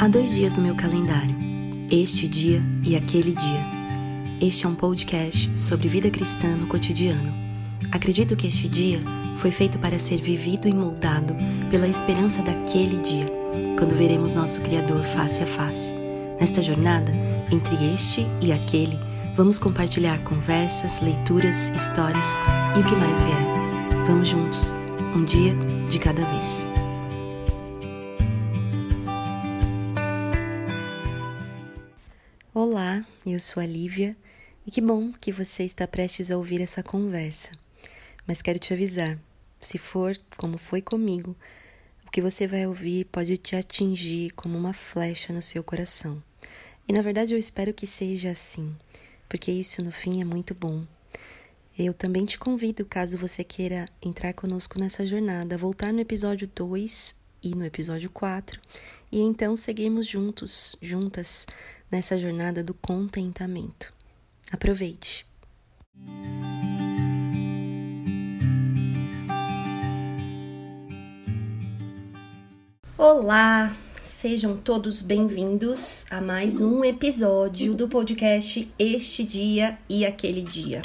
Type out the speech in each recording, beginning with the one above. Há 2 dias no meu calendário, este dia e aquele dia. Este é um podcast sobre vida cristã no cotidiano. Acredito que este dia foi feito para ser vivido e moldado pela esperança daquele dia, quando veremos nosso Criador face a face. Nesta jornada, entre este e aquele, vamos compartilhar conversas, leituras, histórias e o que mais vier. Vamos juntos, um dia de cada vez. Olá, eu sou a Lívia e que bom que você está prestes a ouvir essa conversa. Mas quero te avisar, se for como foi comigo, o que você vai ouvir pode te atingir como uma flecha no seu coração. E na verdade eu espero que seja assim, porque isso no fim é muito bom. Eu também te convido, caso você queira entrar conosco nessa jornada, a voltar no episódio 2 e no episódio 4, e então seguirmos juntas, nessa jornada do contentamento. Aproveite! Olá! Sejam todos bem-vindos a mais um episódio do podcast Este Dia e Aquele Dia.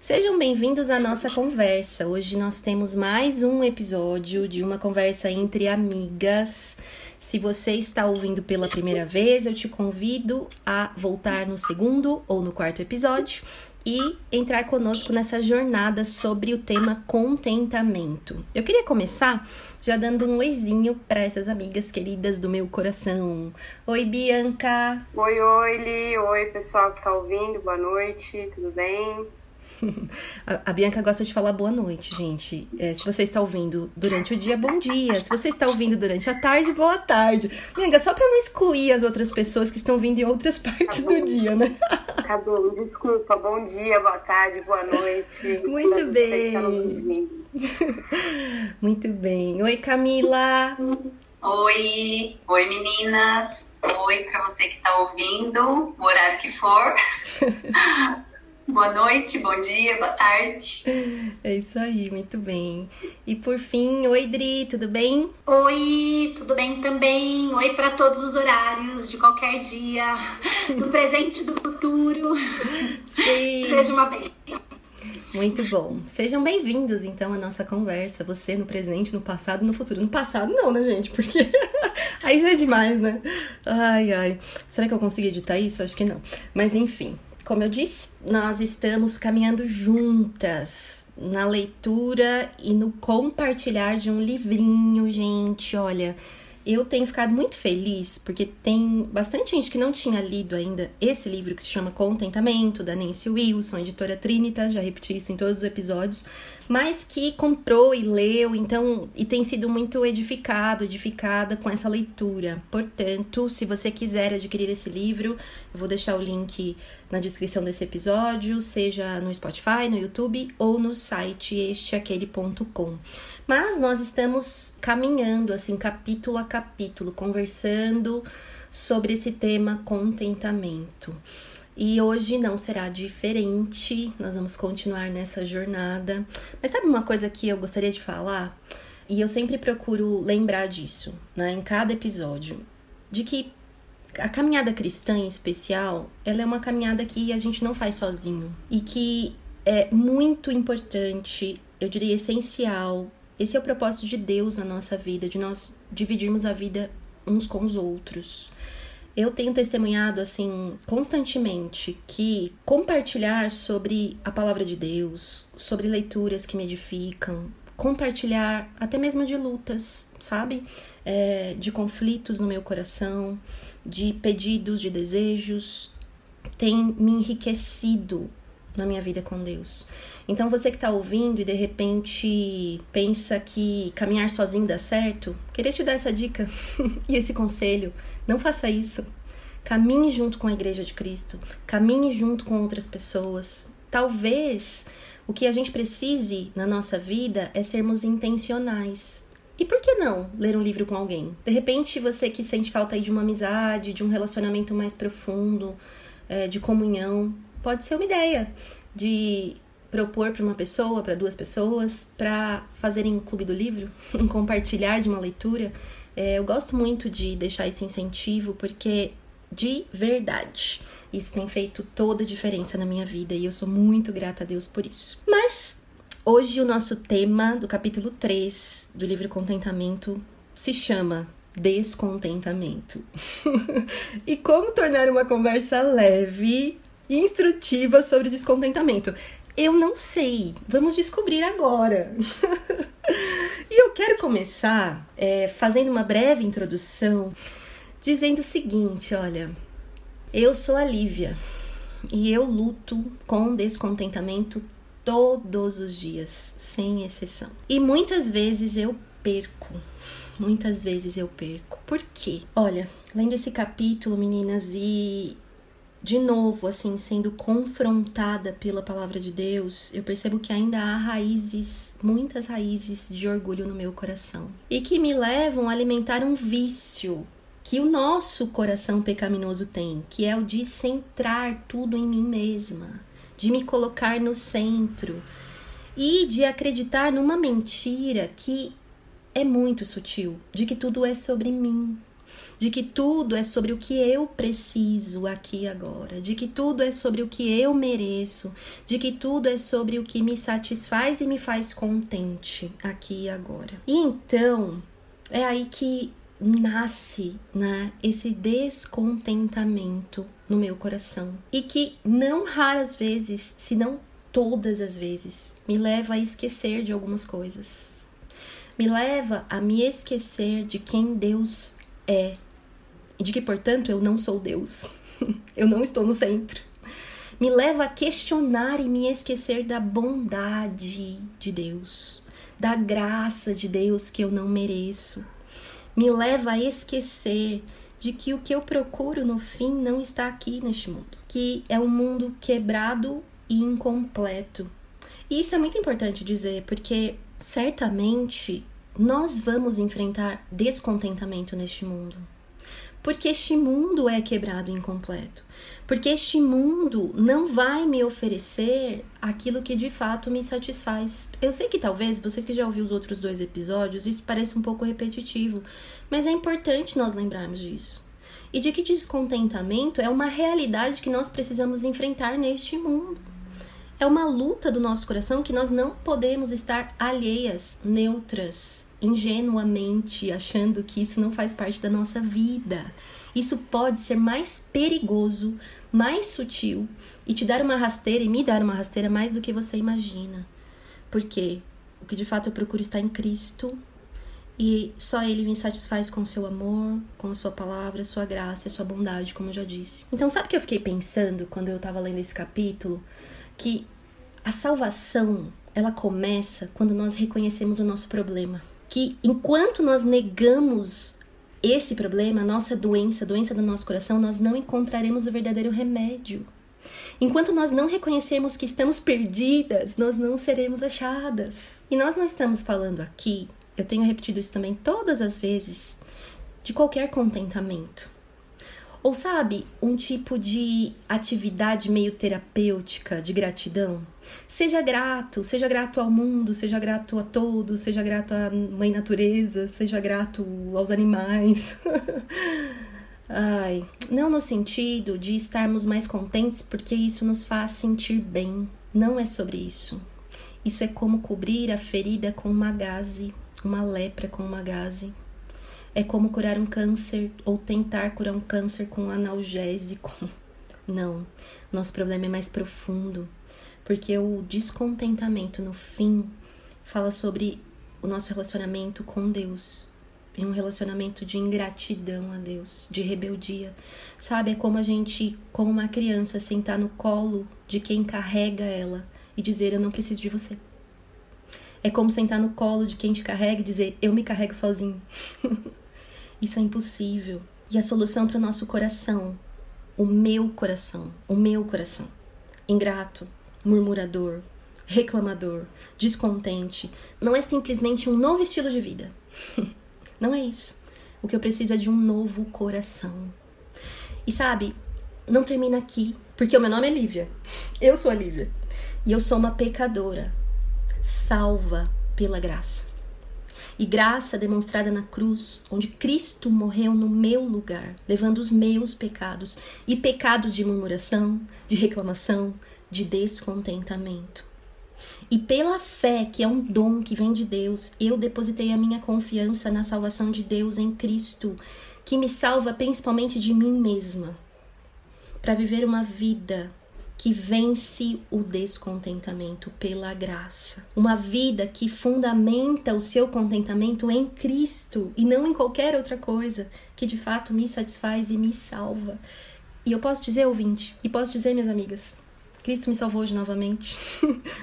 Sejam bem-vindos à nossa conversa. Hoje nós temos mais um episódio de uma conversa entre amigas. Se você está ouvindo pela primeira vez, eu te convido a voltar no 2º ou no 4º episódio e entrar conosco nessa jornada sobre o tema contentamento. Eu queria começar já dando um oizinho para essas amigas queridas do meu coração. Oi, Bianca! Oi, Li! Oi, pessoal que tá ouvindo, boa noite, tudo bem? A Bianca gosta de falar boa noite, gente. Se você está ouvindo durante o dia, bom dia. Se você está ouvindo durante a tarde, boa tarde. Bianca, só para não excluir as outras pessoas que estão vindo em outras partes do dia, né? Cadu, desculpa. Bom dia, boa tarde, boa noite. Muito bem. Muito bem. Oi, Camila. Oi. Oi, meninas. Oi para você que está ouvindo, o horário que for. Boa noite, bom dia, boa tarde. É isso aí, muito bem. E por fim, oi Dri, tudo bem? Oi, tudo bem também. Oi para todos os horários, de qualquer dia, do presente e do futuro. Sim. Seja uma bênção. Muito bom. Sejam bem-vindos, então, à nossa conversa. Você no presente, no passado e no futuro. No passado não, né, gente? Porque aí já é demais, né? Ai. Será que eu consigo editar isso? Acho que não. Mas enfim... Como eu disse, nós estamos caminhando juntas na leitura e no compartilhar de um livrinho, gente. Olha, eu tenho ficado muito feliz porque tem bastante gente que não tinha lido ainda esse livro que se chama Contentamento, da Nancy Wilson, editora Trinitas, já repeti isso em todos os episódios, mas que comprou e leu, então, e tem sido muito edificada com essa leitura. Portanto, se você quiser adquirir esse livro, eu vou deixar o link na descrição desse episódio, seja no Spotify, no YouTube ou no site esteaquele.com. Mas nós estamos caminhando, assim, capítulo a capítulo, conversando sobre esse tema contentamento. E hoje não será diferente, nós vamos continuar nessa jornada. Mas sabe uma coisa que eu gostaria de falar? E eu sempre procuro lembrar disso, né, em cada episódio, de que a caminhada cristã em especial, ela é uma caminhada que a gente não faz sozinho. E que é muito importante, eu diria essencial, esse é o propósito de Deus na nossa vida, de nós dividirmos a vida uns com os outros. Eu tenho testemunhado, assim, constantemente que compartilhar sobre a palavra de Deus, sobre leituras que me edificam, compartilhar até mesmo de lutas, sabe? De conflitos no meu coração, de pedidos, de desejos, tem me enriquecido na minha vida com Deus. Então, você que está ouvindo e de repente pensa que caminhar sozinho dá certo, queria te dar essa dica e esse conselho. Não faça isso. Caminhe junto com a Igreja de Cristo. Caminhe junto com outras pessoas. Talvez o que a gente precise na nossa vida é sermos intencionais. E por que não ler um livro com alguém? De repente, você que sente falta aí de uma amizade, de um relacionamento mais profundo, de comunhão, pode ser uma ideia de propor para uma pessoa, para 2 pessoas, para fazerem um clube do livro, um compartilhar de uma leitura. Eu gosto muito de deixar esse incentivo porque, de verdade, isso tem feito toda a diferença na minha vida e eu sou muito grata a Deus por isso. Mas hoje o nosso tema do capítulo 3 do livro Contentamento se chama Descontentamento. E como tornar uma conversa leve e instrutiva sobre descontentamento? Eu não sei, vamos descobrir agora. E eu quero começar fazendo uma breve introdução, dizendo o seguinte, olha, eu sou a Lívia e eu luto com descontentamento todos os dias, sem exceção. E muitas vezes eu perco, Por quê? Olha, lendo esse capítulo, meninas, e de novo, assim, sendo confrontada pela palavra de Deus, eu percebo que ainda há raízes, muitas raízes de orgulho no meu coração. E que me levam a alimentar um vício que o nosso coração pecaminoso tem, que é o de centrar tudo em mim mesma, de me colocar no centro e de acreditar numa mentira que é muito sutil, de que tudo é sobre mim. De que tudo é sobre o que eu preciso aqui e agora, de que tudo é sobre o que eu mereço, de que tudo é sobre o que me satisfaz e me faz contente aqui e agora. E então, é aí que nasce, né, esse descontentamento no meu coração e que não raras vezes, se não todas as vezes, me leva a esquecer de algumas coisas, me leva a me esquecer de quem Deus é, e de que, portanto, eu não sou Deus, eu não estou no centro, me leva a questionar e me esquecer da bondade de Deus, da graça de Deus que eu não mereço, me leva a esquecer de que o que eu procuro no fim não está aqui neste mundo, que é um mundo quebrado e incompleto. E isso é muito importante dizer, porque certamente nós vamos enfrentar descontentamento neste mundo, porque este mundo é quebrado e incompleto, porque este mundo não vai me oferecer aquilo que de fato me satisfaz. Eu sei que talvez, você que já ouviu os outros 2 episódios, isso parece um pouco repetitivo, mas é importante nós lembrarmos disso. E de que descontentamento é uma realidade que nós precisamos enfrentar neste mundo. É uma luta do nosso coração que nós não podemos estar alheias, neutras, ingenuamente, achando que isso não faz parte da nossa vida. Isso pode ser mais perigoso, mais sutil e te dar uma rasteira e me dar uma rasteira mais do que você imagina. Porque o que de fato eu procuro está em Cristo e só Ele me satisfaz com o seu amor, com a sua palavra, a sua graça, a sua bondade, como eu já disse. Então, sabe o que eu fiquei pensando quando eu estava lendo esse capítulo? Que a salvação, ela começa quando nós reconhecemos o nosso problema. Que enquanto nós negamos esse problema, a nossa doença, a doença do nosso coração, nós não encontraremos o verdadeiro remédio. Enquanto nós não reconhecermos que estamos perdidas, nós não seremos achadas. E nós não estamos falando aqui, eu tenho repetido isso também todas as vezes, de qualquer contentamento. Ou sabe, um tipo de atividade meio terapêutica, de gratidão? Seja grato ao mundo, seja grato a todos, seja grato à mãe natureza, seja grato aos animais. Ai, não no sentido de estarmos mais contentes porque isso nos faz sentir bem. Não é sobre isso. Isso é como cobrir a ferida com uma gaze, uma lepra com uma gaze. É como curar um câncer ou tentar curar um câncer com um analgésico. Não, nosso problema é mais profundo, porque o descontentamento, no fim, fala sobre o nosso relacionamento com Deus. É um relacionamento de ingratidão a Deus, de rebeldia. Sabe, é como a gente, como uma criança, sentar no colo de quem carrega ela e dizer, eu não preciso de você. É como sentar no colo de quem te carrega e dizer, eu me carrego sozinho. Isso é impossível. E a solução para o nosso coração, o meu coração, ingrato, murmurador, reclamador, descontente, não é simplesmente um novo estilo de vida. Não é isso. O que eu preciso é de um novo coração. E sabe, não termina aqui, porque o meu nome é Lívia. Eu sou a Lívia. E eu sou uma pecadora, salva pela graça. E graça demonstrada na cruz, onde Cristo morreu no meu lugar, levando os meus pecados e pecados de murmuração, de reclamação, de descontentamento. E pela fé, que é um dom que vem de Deus, eu depositei a minha confiança na salvação de Deus em Cristo, que me salva principalmente de mim mesma, para viver uma vida que vence o descontentamento pela graça. Uma vida que fundamenta o seu contentamento em Cristo e não em qualquer outra coisa que de fato me satisfaz e me salva. E eu posso dizer, ouvinte, e posso dizer, minhas amigas, Cristo me salvou hoje novamente,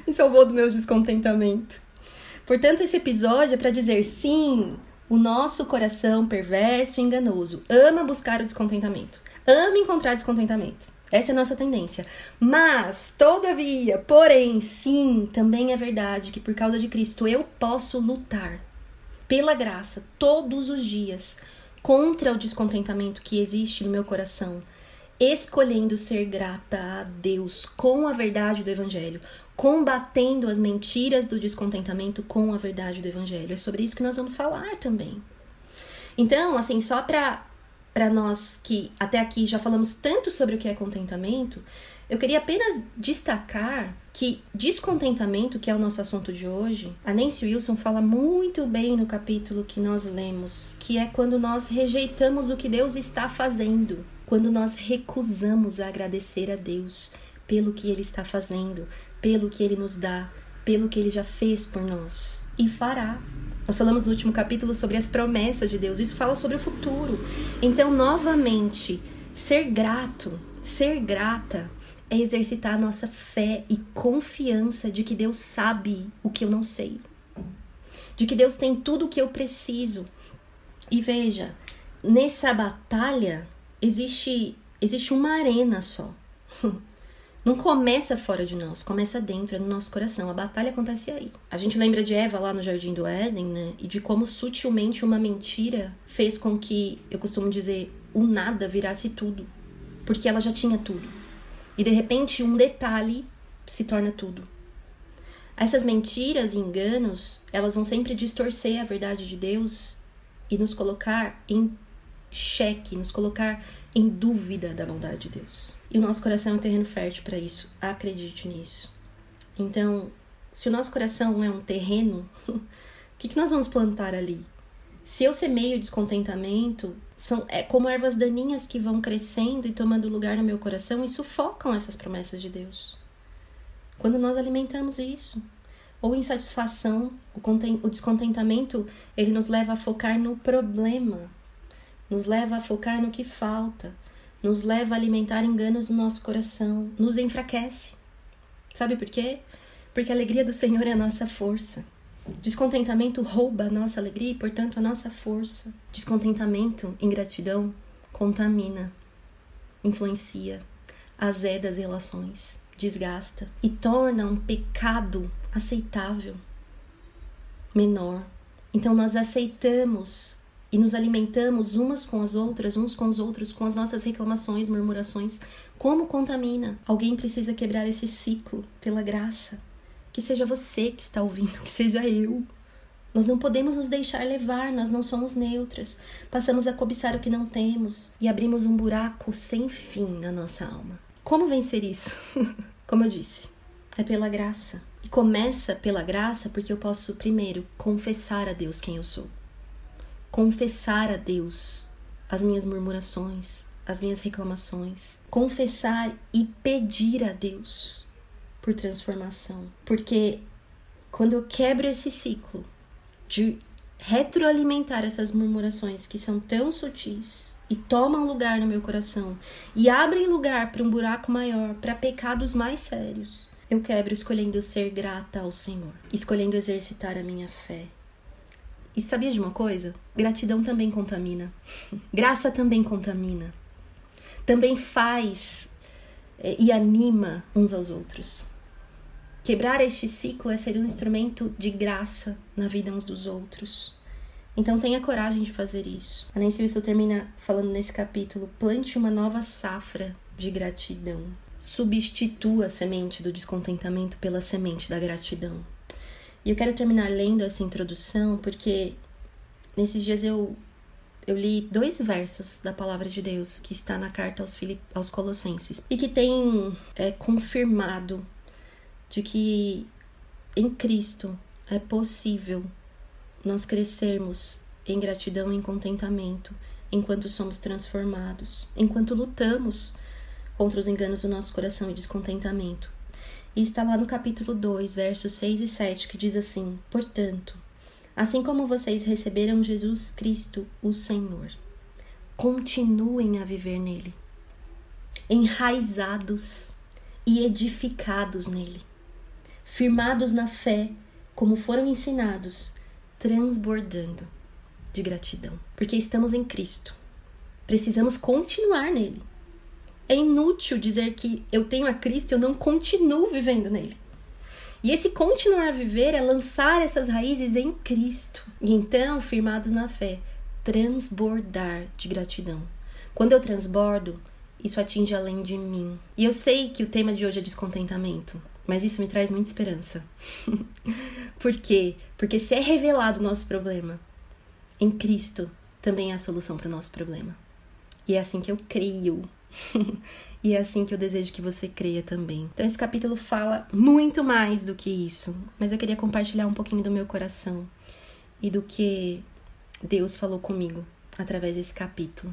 me salvou do meu descontentamento. Portanto, esse episódio é para dizer, sim, o nosso coração perverso e enganoso ama buscar o descontentamento, ama encontrar descontentamento. Essa é a nossa tendência. Mas, todavia, porém, sim, também é verdade que por causa de Cristo eu posso lutar pela graça todos os dias contra o descontentamento que existe no meu coração, escolhendo ser grata a Deus com a verdade do Evangelho, combatendo as mentiras do descontentamento com a verdade do Evangelho. É sobre isso que nós vamos falar também. Então, assim, só para nós que até aqui já falamos tanto sobre o que é contentamento, eu queria apenas destacar que descontentamento, que é o nosso assunto de hoje, a Nancy Wilson fala muito bem no capítulo que nós lemos, que é quando nós rejeitamos o que Deus está fazendo, quando nós recusamos a agradecer a Deus pelo que Ele está fazendo, pelo que Ele nos dá, pelo que Ele já fez por nós e fará. Nós falamos no último capítulo sobre as promessas de Deus. Isso fala sobre o futuro. Então, novamente, ser grato, ser grata é exercitar a nossa fé e confiança de que Deus sabe o que eu não sei. De que Deus tem tudo o que eu preciso. E veja, nessa batalha existe uma arena só. Não começa fora de nós, começa dentro, é no nosso coração. A batalha acontece aí. A gente lembra de Eva lá no Jardim do Éden, né? E de como sutilmente uma mentira fez com que, eu costumo dizer, o nada virasse tudo. Porque ela já tinha tudo. E de repente um detalhe se torna tudo. Essas mentiras e enganos, elas vão sempre distorcer a verdade de Deus e nos colocar em xeque, nos colocar em dúvida da bondade de Deus. E o nosso coração é um terreno fértil para isso, acredite nisso. Então, se o nosso coração é um terreno, o que nós vamos plantar ali? Se eu semeio descontentamento, é como ervas daninhas que vão crescendo e tomando lugar no meu coração e sufocam essas promessas de Deus. Quando nós alimentamos isso, ou insatisfação, o descontentamento, ele nos leva a focar no problema, nos leva a focar no que falta, nos leva a alimentar enganos no nosso coração, nos enfraquece. Sabe por quê? Porque a alegria do Senhor é a nossa força. Descontentamento rouba a nossa alegria e, portanto, a nossa força. Descontentamento, ingratidão, contamina, influencia, azeda as relações, desgasta e torna um pecado aceitável, menor. Então, nós aceitamos e nos alimentamos umas com as outras, uns com os outros, com as nossas reclamações, murmurações. Como contamina? Alguém precisa quebrar esse ciclo pela graça. Que seja você que está ouvindo, que seja eu. Nós não podemos nos deixar levar, nós não somos neutras. Passamos a cobiçar o que não temos e abrimos um buraco sem fim na nossa alma. Como vencer isso? Como eu disse, é pela graça. E começa pela graça porque eu posso, primeiro, confessar a Deus quem eu sou. Confessar a Deus as minhas murmurações, as minhas reclamações. Confessar e pedir a Deus por transformação. Porque quando eu quebro esse ciclo de retroalimentar essas murmurações que são tão sutis e tomam lugar no meu coração e abrem lugar para um buraco maior, para pecados mais sérios, eu quebro escolhendo ser grata ao Senhor, escolhendo exercitar a minha fé. E sabia de uma coisa? Gratidão também contamina. Graça também contamina. Também faz e anima uns aos outros. Quebrar este ciclo é ser um instrumento de graça na vida uns dos outros. Então tenha coragem de fazer isso. A Nancy Wilson termina falando nesse capítulo: plante uma nova safra de gratidão. Substitua a semente do descontentamento pela semente da gratidão. E eu quero terminar lendo essa introdução, porque nesses dias eu li 2 versos da palavra de Deus que está na carta aos Colossenses e que tem confirmado de que em Cristo é possível nós crescermos em gratidão e em contentamento enquanto somos transformados, enquanto lutamos contra os enganos do nosso coração e descontentamento. E está lá no capítulo 2, versos 6 e 7, que diz assim: portanto, assim como vocês receberam Jesus Cristo, o Senhor, continuem a viver nele, enraizados e edificados nele, firmados na fé, como foram ensinados, transbordando de gratidão. Porque estamos em Cristo. Precisamos continuar nele. É inútil dizer que eu tenho a Cristo e eu não continuo vivendo nele. E esse continuar a viver é lançar essas raízes em Cristo. E então, firmados na fé, transbordar de gratidão. Quando eu transbordo, isso atinge além de mim. E eu sei que o tema de hoje é descontentamento, mas isso me traz muita esperança. Por quê? Porque se é revelado o nosso problema, em Cristo também há a solução para o nosso problema. E é assim que eu creio. E é assim que eu desejo que você creia também. Então esse capítulo fala muito mais do que isso, mas eu queria compartilhar um pouquinho do meu coração e do que Deus falou comigo através desse capítulo.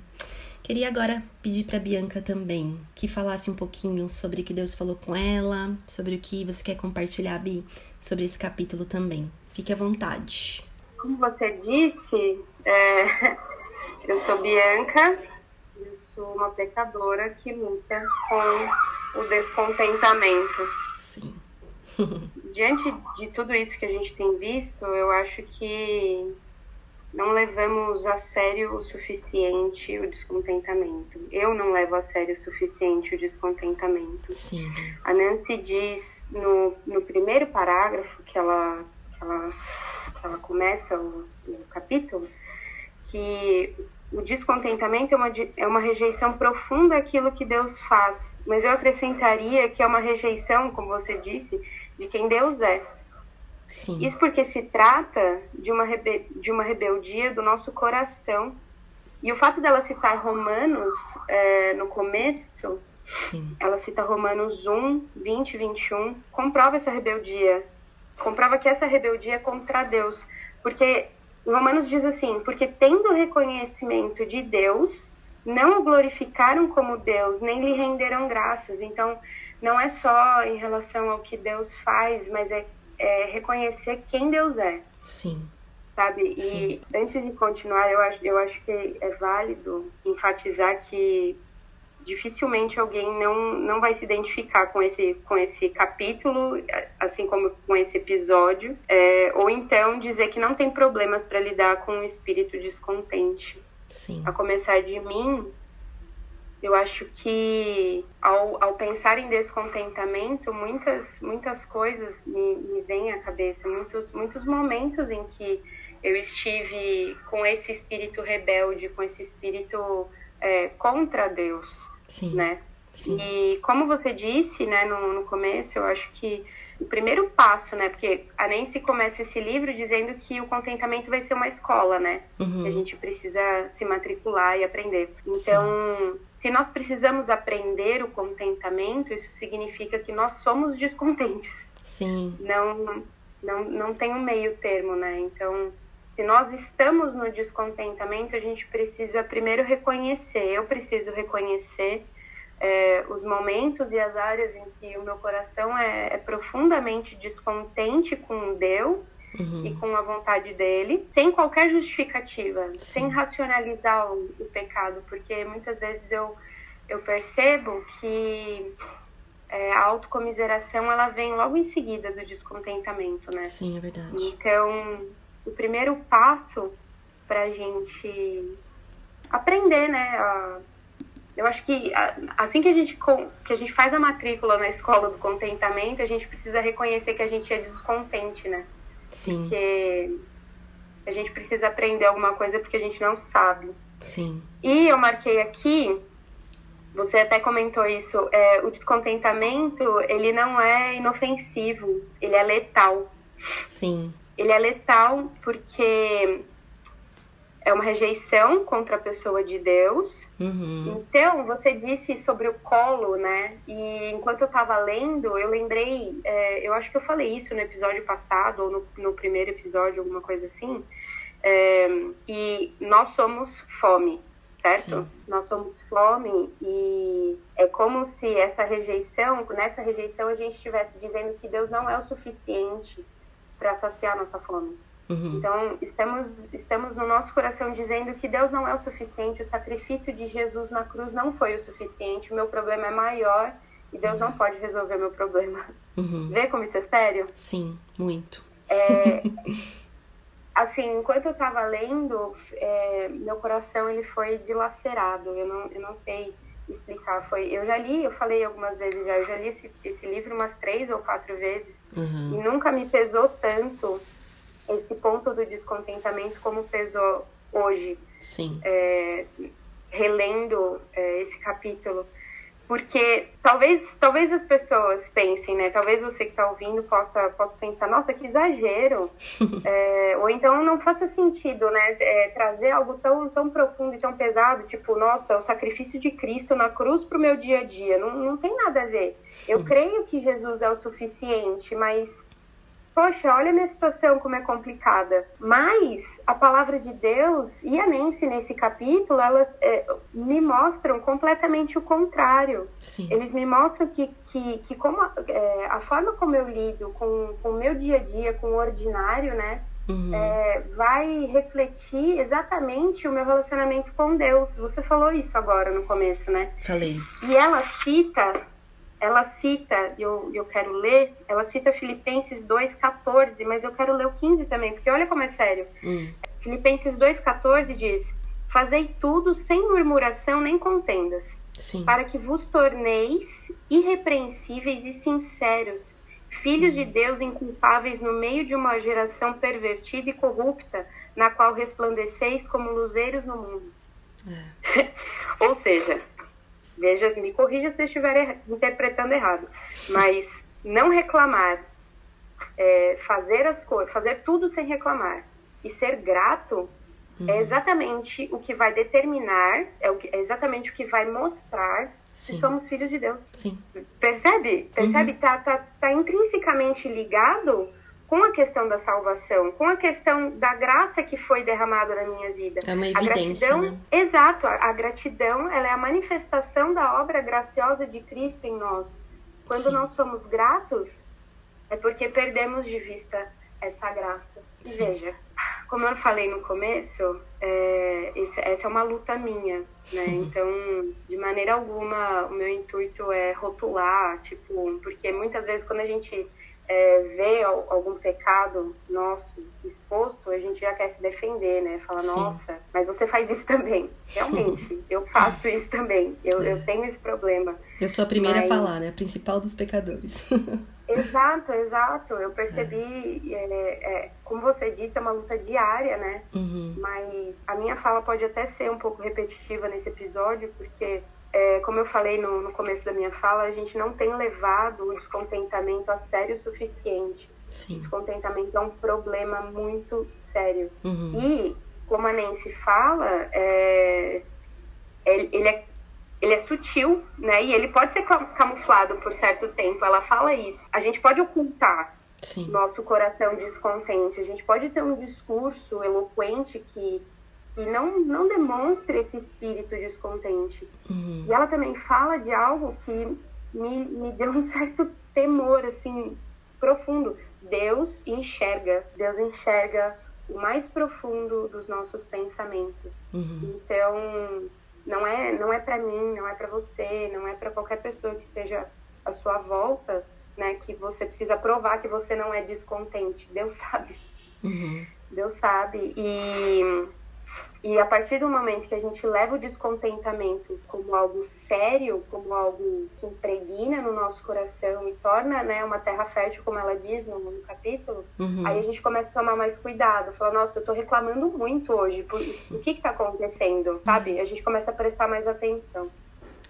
Queria agora pedir para Bianca também que falasse um pouquinho sobre o que Deus falou com ela, sobre o que você quer compartilhar, Bi, sobre esse capítulo também. Fique à vontade. Como você disse, eu sou Bianca, eu sou uma pecadora que luta com o descontentamento. Sim. Diante de tudo isso que a gente tem visto, eu acho que não levamos a sério o suficiente o descontentamento. Eu não levo a sério o suficiente o descontentamento. Sim. A Nancy diz no primeiro parágrafo que ela começa o capítulo, que o descontentamento é uma rejeição profunda àquilo que Deus faz. Mas eu acrescentaria que é uma rejeição, como você disse, de quem Deus é. Sim. Isso porque se trata de uma rebeldia do nosso coração. E o fato dela citar Romanos no começo, sim, ela cita Romanos 1, 20 e 21, comprova essa rebeldia. Comprova que essa rebeldia é contra Deus. Porque Romanos diz assim: porque tendo reconhecimento de Deus, não o glorificaram como Deus, nem lhe renderam graças. Então, não é só em relação ao que Deus faz, mas é reconhecer quem Deus é. Sim. Sabe? E sim, antes de continuar, eu acho que é válido enfatizar que dificilmente alguém não vai se identificar com esse capítulo, assim como com esse episódio, ou então dizer que não tem problemas para lidar com o espírito descontente. Sim. A começar de mim, eu acho que ao pensar em descontentamento, muitas coisas me vêm à cabeça, muitos momentos em que eu estive com esse espírito rebelde, com esse espírito contra Deus, sim, né? Sim. E como você disse, né, no começo, eu acho que o primeiro passo, né, porque a Nancy começa esse livro dizendo que o contentamento vai ser uma escola, né? Uhum. Que a gente precisa se matricular e aprender. Então, sim, se nós precisamos aprender o contentamento, isso significa que nós somos descontentes. Sim. Não tem um meio termo, né? Então, se nós estamos no descontentamento, a gente precisa primeiro reconhecer. Eu preciso reconhecer os momentos e as áreas em que o meu coração é profundamente descontente com Deus, uhum, e com a vontade dele, sem qualquer justificativa, sim, sem racionalizar o pecado, porque muitas vezes eu percebo que a autocomiseração, ela vem logo em seguida do descontentamento, né? Sim, é verdade. Então, o primeiro passo para a gente aprender, né? Eu acho que assim que a gente faz a matrícula na escola do contentamento, a gente precisa reconhecer que a gente é descontente, né? Sim. Porque a gente precisa aprender alguma coisa porque a gente não sabe. Sim. E eu marquei aqui, você até comentou isso, o descontentamento, ele não é inofensivo, ele é letal. Sim. Ele é letal porque é uma rejeição contra a pessoa de Deus. Uhum. Então, você disse sobre o colo, né? E enquanto eu tava lendo, eu lembrei... eu acho que eu falei isso no episódio passado, ou no primeiro episódio, alguma coisa assim. Que nós somos fome, certo? Sim. Nós somos fome e é como se nessa rejeição a gente estivesse dizendo que Deus não é o suficiente para saciar nossa fome. Uhum. Então, estamos no nosso coração dizendo que Deus não é o suficiente, o sacrifício de Jesus na cruz não foi o suficiente, o meu problema é maior e Deus não pode resolver meu problema. Uhum. Vê como isso é sério? Sim, muito. Assim, enquanto eu estava lendo, meu coração ele foi dilacerado, eu não sei explicar. Eu já li esse livro umas 3 ou 4 vezes. Uhum. E nunca me pesou tanto esse ponto do descontentamento como pesou hoje. Sim. Relendo esse capítulo. Porque talvez as pessoas pensem, né? Talvez você que está ouvindo possa pensar, nossa, que exagero. Ou então não faça sentido, né? Trazer algo tão, tão profundo e tão pesado, tipo, nossa, o sacrifício de Cristo na cruz para o meu dia a dia. Não, não tem nada a ver. Eu creio que Jesus é o suficiente, mas, poxa, olha a minha situação como é complicada. Mas a palavra de Deus e a Nancy nesse capítulo, elas me mostram completamente o contrário. Sim. Eles me mostram que como a forma como eu lido com o meu dia a dia, com o ordinário, né? Uhum. Vai refletir exatamente o meu relacionamento com Deus. Você falou isso agora no começo, né? Falei. E ela cita, eu quero ler, ela cita Filipenses 2,14, mas eu quero ler o 15 também, porque olha como é sério. Filipenses 2,14 diz, fazei tudo sem murmuração nem contendas, sim, para que vos torneis irrepreensíveis e sinceros, filhos de Deus inculpáveis no meio de uma geração pervertida e corrupta, na qual resplandeceis como luzeiros no mundo. Ou seja... Veja, me corrija se eu estiver interpretando errado. Mas não reclamar, fazer as coisas, fazer tudo sem reclamar e ser grato é exatamente o que vai determinar, é exatamente o que vai mostrar, sim, que somos filhos de Deus. Sim. Percebe? Uhum. Tá intrinsecamente ligado com a questão da salvação, com a questão da graça que foi derramada na minha vida. É uma evidência, a gratidão, né? Exato, a gratidão, ela é a manifestação da obra graciosa de Cristo em nós. Quando, sim, não somos gratos, é porque perdemos de vista essa graça. E veja, como eu falei no começo, essa é uma luta minha, né? Então, de maneira alguma, o meu intuito é rotular, tipo, porque muitas vezes quando a gente... ver algum pecado nosso exposto, a gente já quer se defender, né? Fala, sim, nossa, mas você faz isso também. Realmente, eu faço isso também. Eu tenho esse problema. Eu sou a primeira a falar, né? A principal dos pecadores. Exato. Eu percebi, como você disse, é uma luta diária, né? Uhum. Mas a minha fala pode até ser um pouco repetitiva nesse episódio, porque... como eu falei no começo da minha fala, a gente não tem levado o descontentamento a sério o suficiente. Sim. O descontentamento é um problema muito sério. Uhum. E, como a Nancy fala, ele é sutil, né? E ele pode ser camuflado por certo tempo. Ela fala isso. A gente pode ocultar, sim, nosso coração descontente. A gente pode ter um discurso eloquente que não demonstra esse espírito descontente. Uhum. E ela também fala de algo que me deu um certo temor, assim, profundo. Deus enxerga o mais profundo dos nossos pensamentos. Uhum. Então, não é para mim, não é para você, não é para qualquer pessoa que esteja à sua volta, né, que você precisa provar que você não é descontente. Deus sabe. Uhum. Deus sabe. E a partir do momento que a gente leva o descontentamento como algo sério, como algo que impregna no nosso coração e torna, né, uma terra fértil, como ela diz no capítulo, uhum, aí a gente começa a tomar mais cuidado. Fala, nossa, eu tô reclamando muito hoje. O que tá acontecendo, sabe? A gente começa a prestar mais atenção.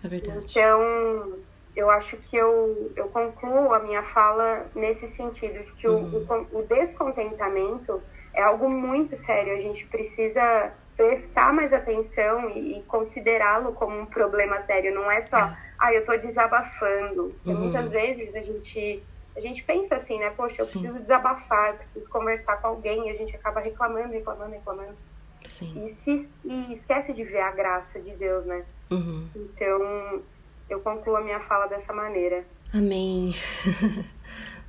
É verdade. Então, eu acho que eu concluo a minha fala nesse sentido, de que o descontentamento é algo muito sério. A gente precisa prestar mais atenção e considerá-lo como um problema sério. Não é só, eu tô desabafando. Porque muitas vezes a gente pensa assim, né? Poxa, eu preciso desabafar, eu preciso conversar com alguém. E a gente acaba reclamando. Sim. E esquece de ver a graça de Deus, né? Então, eu concluo a minha fala dessa maneira. Amém.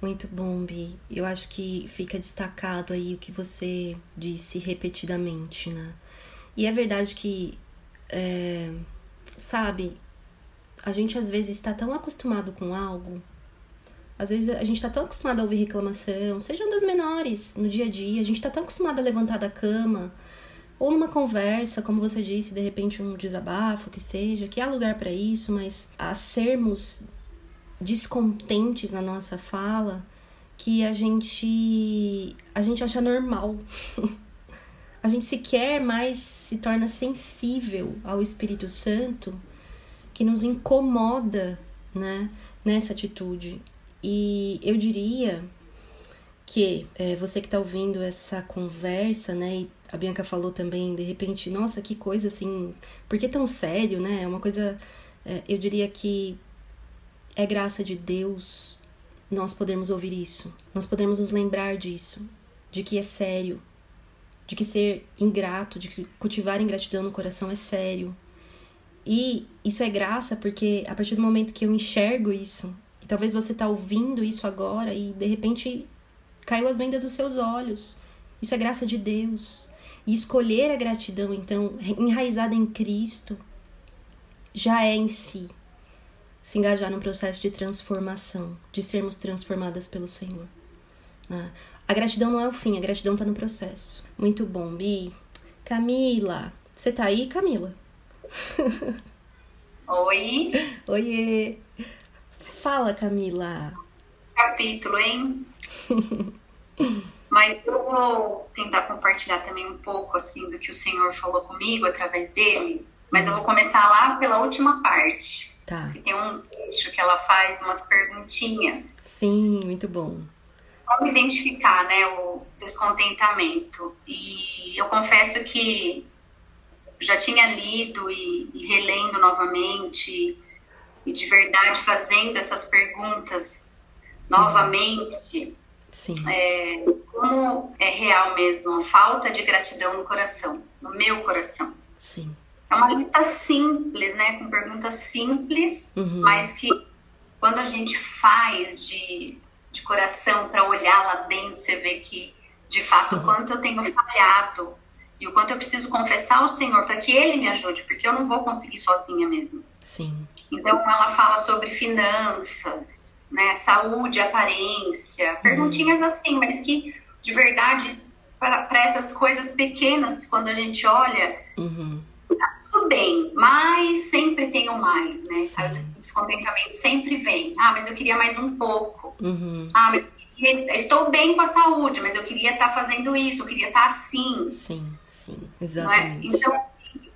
Muito bom, Bi. Eu acho que fica destacado aí o que você disse repetidamente, né? E é verdade que, a gente às vezes está tão acostumado com algo, às vezes a gente está tão acostumado a ouvir reclamação, sejam das menores, no dia a dia, a gente está tão acostumado a levantar da cama, ou numa conversa, como você disse, de repente um desabafo, que seja, que há lugar para isso, mas a sermos descontentes na nossa fala, que a gente acha normal. A gente sequer mais se torna sensível ao Espírito Santo, que nos incomoda, né, nessa atitude. E eu diria que você que está ouvindo essa conversa, né, e a Bianca falou também, de repente, nossa, que coisa assim, por que tão sério, né? É uma coisa, eu diria que é graça de Deus nós podermos ouvir isso, nós podermos nos lembrar disso, de que é sério, de que ser ingrato, de que cultivar ingratidão no coração é sério. E isso é graça porque a partir do momento que eu enxergo isso, e talvez você está ouvindo isso agora e de repente caiu as vendas dos seus olhos, isso é graça de Deus. E escolher a gratidão, então, enraizada em Cristo, já é em si se engajar num processo de transformação, de sermos transformadas pelo Senhor. Né? A gratidão não é o fim, a gratidão está no processo. Muito bom, Bi. Camila, você tá aí, Camila? Oi. Oiê. Fala, Camila. Capítulo, hein? Mas eu vou tentar compartilhar também um pouco, assim, do que o Senhor falou comigo através dele. Mas eu vou começar lá pela última parte. Tá. Que tem um texto que ela faz umas perguntinhas. Sim, muito bom. Como identificar, né, o descontentamento. E eu confesso que já tinha lido e relendo novamente, e de verdade fazendo essas perguntas novamente. Sim. Como é real mesmo a falta de gratidão no coração, no meu coração. Sim. É uma lista simples, né? Com perguntas simples, mas que quando a gente faz de coração para olhar lá dentro, você vê que, de fato, o quanto eu tenho falhado e o quanto eu preciso confessar ao Senhor para que Ele me ajude, porque eu não vou conseguir sozinha mesmo. Sim. Então, ela fala sobre finanças, né? Saúde, aparência, perguntinhas assim, mas que, de verdade, para essas coisas pequenas, quando a gente olha... Tudo bem, mas sempre tenho mais, né? Sim. O descontentamento sempre vem. Mas eu queria mais um pouco. Mas estou bem com a saúde, mas eu queria estar fazendo isso, eu queria estar assim. Sim, exatamente. Não é? Então,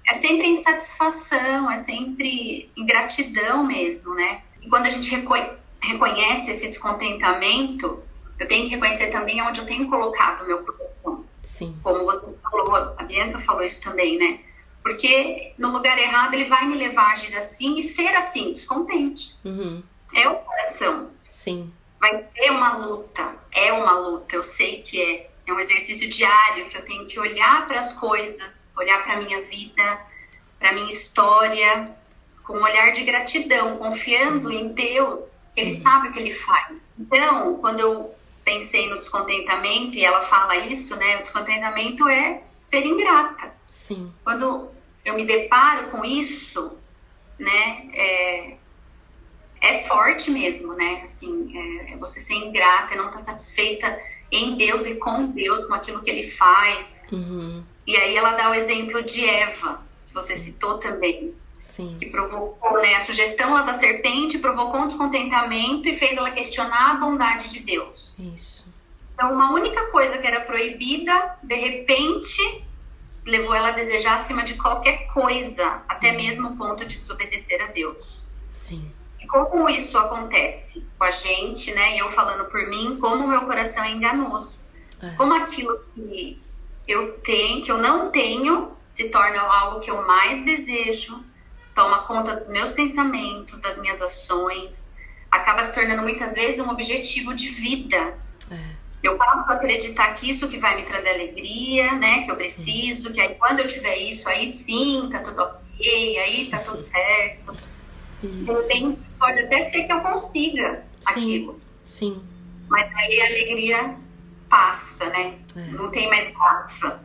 é sempre insatisfação, é sempre ingratidão mesmo, né? E quando a gente reconhece esse descontentamento, eu tenho que reconhecer também onde eu tenho colocado o meu coração. Sim. Como você falou, a Bianca falou isso também, né? Porque no lugar errado ele vai me levar a agir assim e ser assim, descontente. É o coração. Sim. Vai ter uma luta, eu sei que é um exercício diário que eu tenho que olhar para as coisas, olhar para a minha vida, para a minha história, com um olhar de gratidão, confiando em Deus, que Ele sabe o que Ele faz. Então, quando eu pensei no descontentamento, e ela fala isso, né, o descontentamento é ser ingrata. Sim. Quando eu me deparo com isso, né, é forte mesmo, né, assim, você ser ingrata, não estar satisfeita em Deus e com Deus, com aquilo que Ele faz. E aí ela dá o exemplo de Eva, que você citou também. Sim. Que provocou, né, a sugestão lá da serpente, provocou um descontentamento e fez ela questionar a bondade de Deus. Isso. Então, uma única coisa que era proibida, de repente... levou ela a desejar acima de qualquer coisa, até mesmo o ponto de desobedecer a Deus. Sim. E como isso acontece com a gente, né? E eu falando por mim, como o meu coração é enganoso. Como aquilo que eu tenho, que eu não tenho, se torna algo que eu mais desejo, toma conta dos meus pensamentos, das minhas ações, acaba se tornando muitas vezes um objetivo de vida. Eu passo a acreditar que isso que vai me trazer alegria, né, que eu preciso, sim, que aí quando eu tiver isso, aí sim, tá tudo ok, aí tá tudo certo. Isso. De repente pode até ser que eu consiga, sim, aquilo. Sim. Mas aí a alegria passa, né? Não tem mais graça.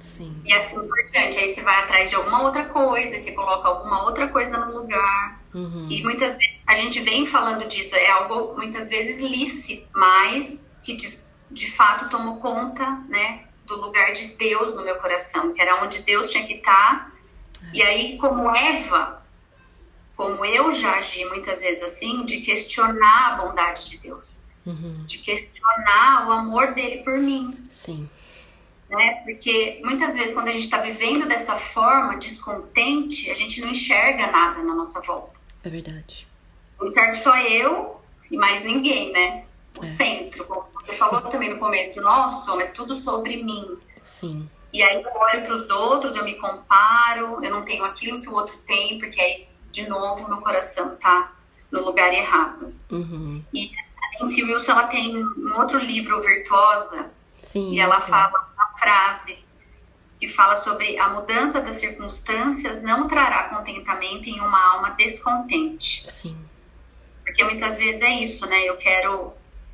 Sim. E assim por diante, aí você vai atrás de alguma outra coisa, você coloca alguma outra coisa no lugar. Uhum. E muitas vezes, a gente vem falando disso, é algo muitas vezes lícito, mas que de fato tomou conta, né, do lugar de Deus no meu coração, que era onde Deus tinha que estar. E aí, como Eva, como eu já agi muitas vezes assim, de questionar a bondade de Deus, uhum, de questionar o amor dele por mim. Sim. Né? Porque muitas vezes quando a gente está vivendo dessa forma, descontente, a gente não enxerga nada na nossa volta. É verdade. Eu enxergo só eu e mais ninguém, né? O centro, como você falou também no começo, nossa, é tudo sobre mim. Sim. E aí eu olho para os outros, eu me comparo, eu não tenho aquilo que o outro tem, porque aí, de novo, meu coração tá no lugar errado. Uhum. E a Nancy Wilson, ela tem um outro livro, Virtuosa, sim, e ela fala uma frase que fala sobre a mudança das circunstâncias não trará contentamento em uma alma descontente. Sim. Porque muitas vezes é isso, né?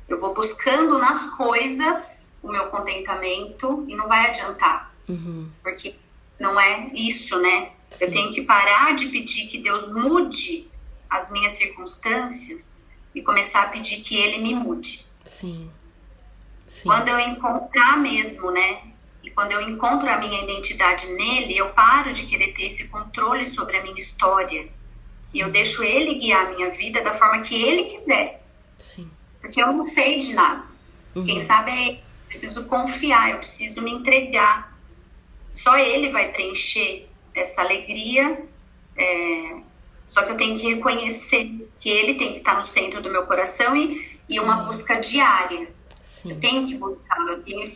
Eu vou buscando nas coisas o meu contentamento e não vai adiantar. Uhum. Porque não é isso, né? Sim. Eu tenho que parar de pedir que Deus mude as minhas circunstâncias e começar a pedir que Ele me mude. Sim. Sim. Quando eu encontrar mesmo, né? E quando eu encontro a minha identidade nele, eu paro de querer ter esse controle sobre a minha história. E eu deixo Ele guiar a minha vida da forma que Ele quiser. Sim. Porque eu não sei de nada. Uhum. Quem sabe é ele. Eu preciso confiar, eu preciso me entregar. Só ele vai preencher essa alegria. Só que eu tenho que reconhecer que ele tem que estar no centro do meu coração e uma busca diária. Sim. Eu tenho que buscar,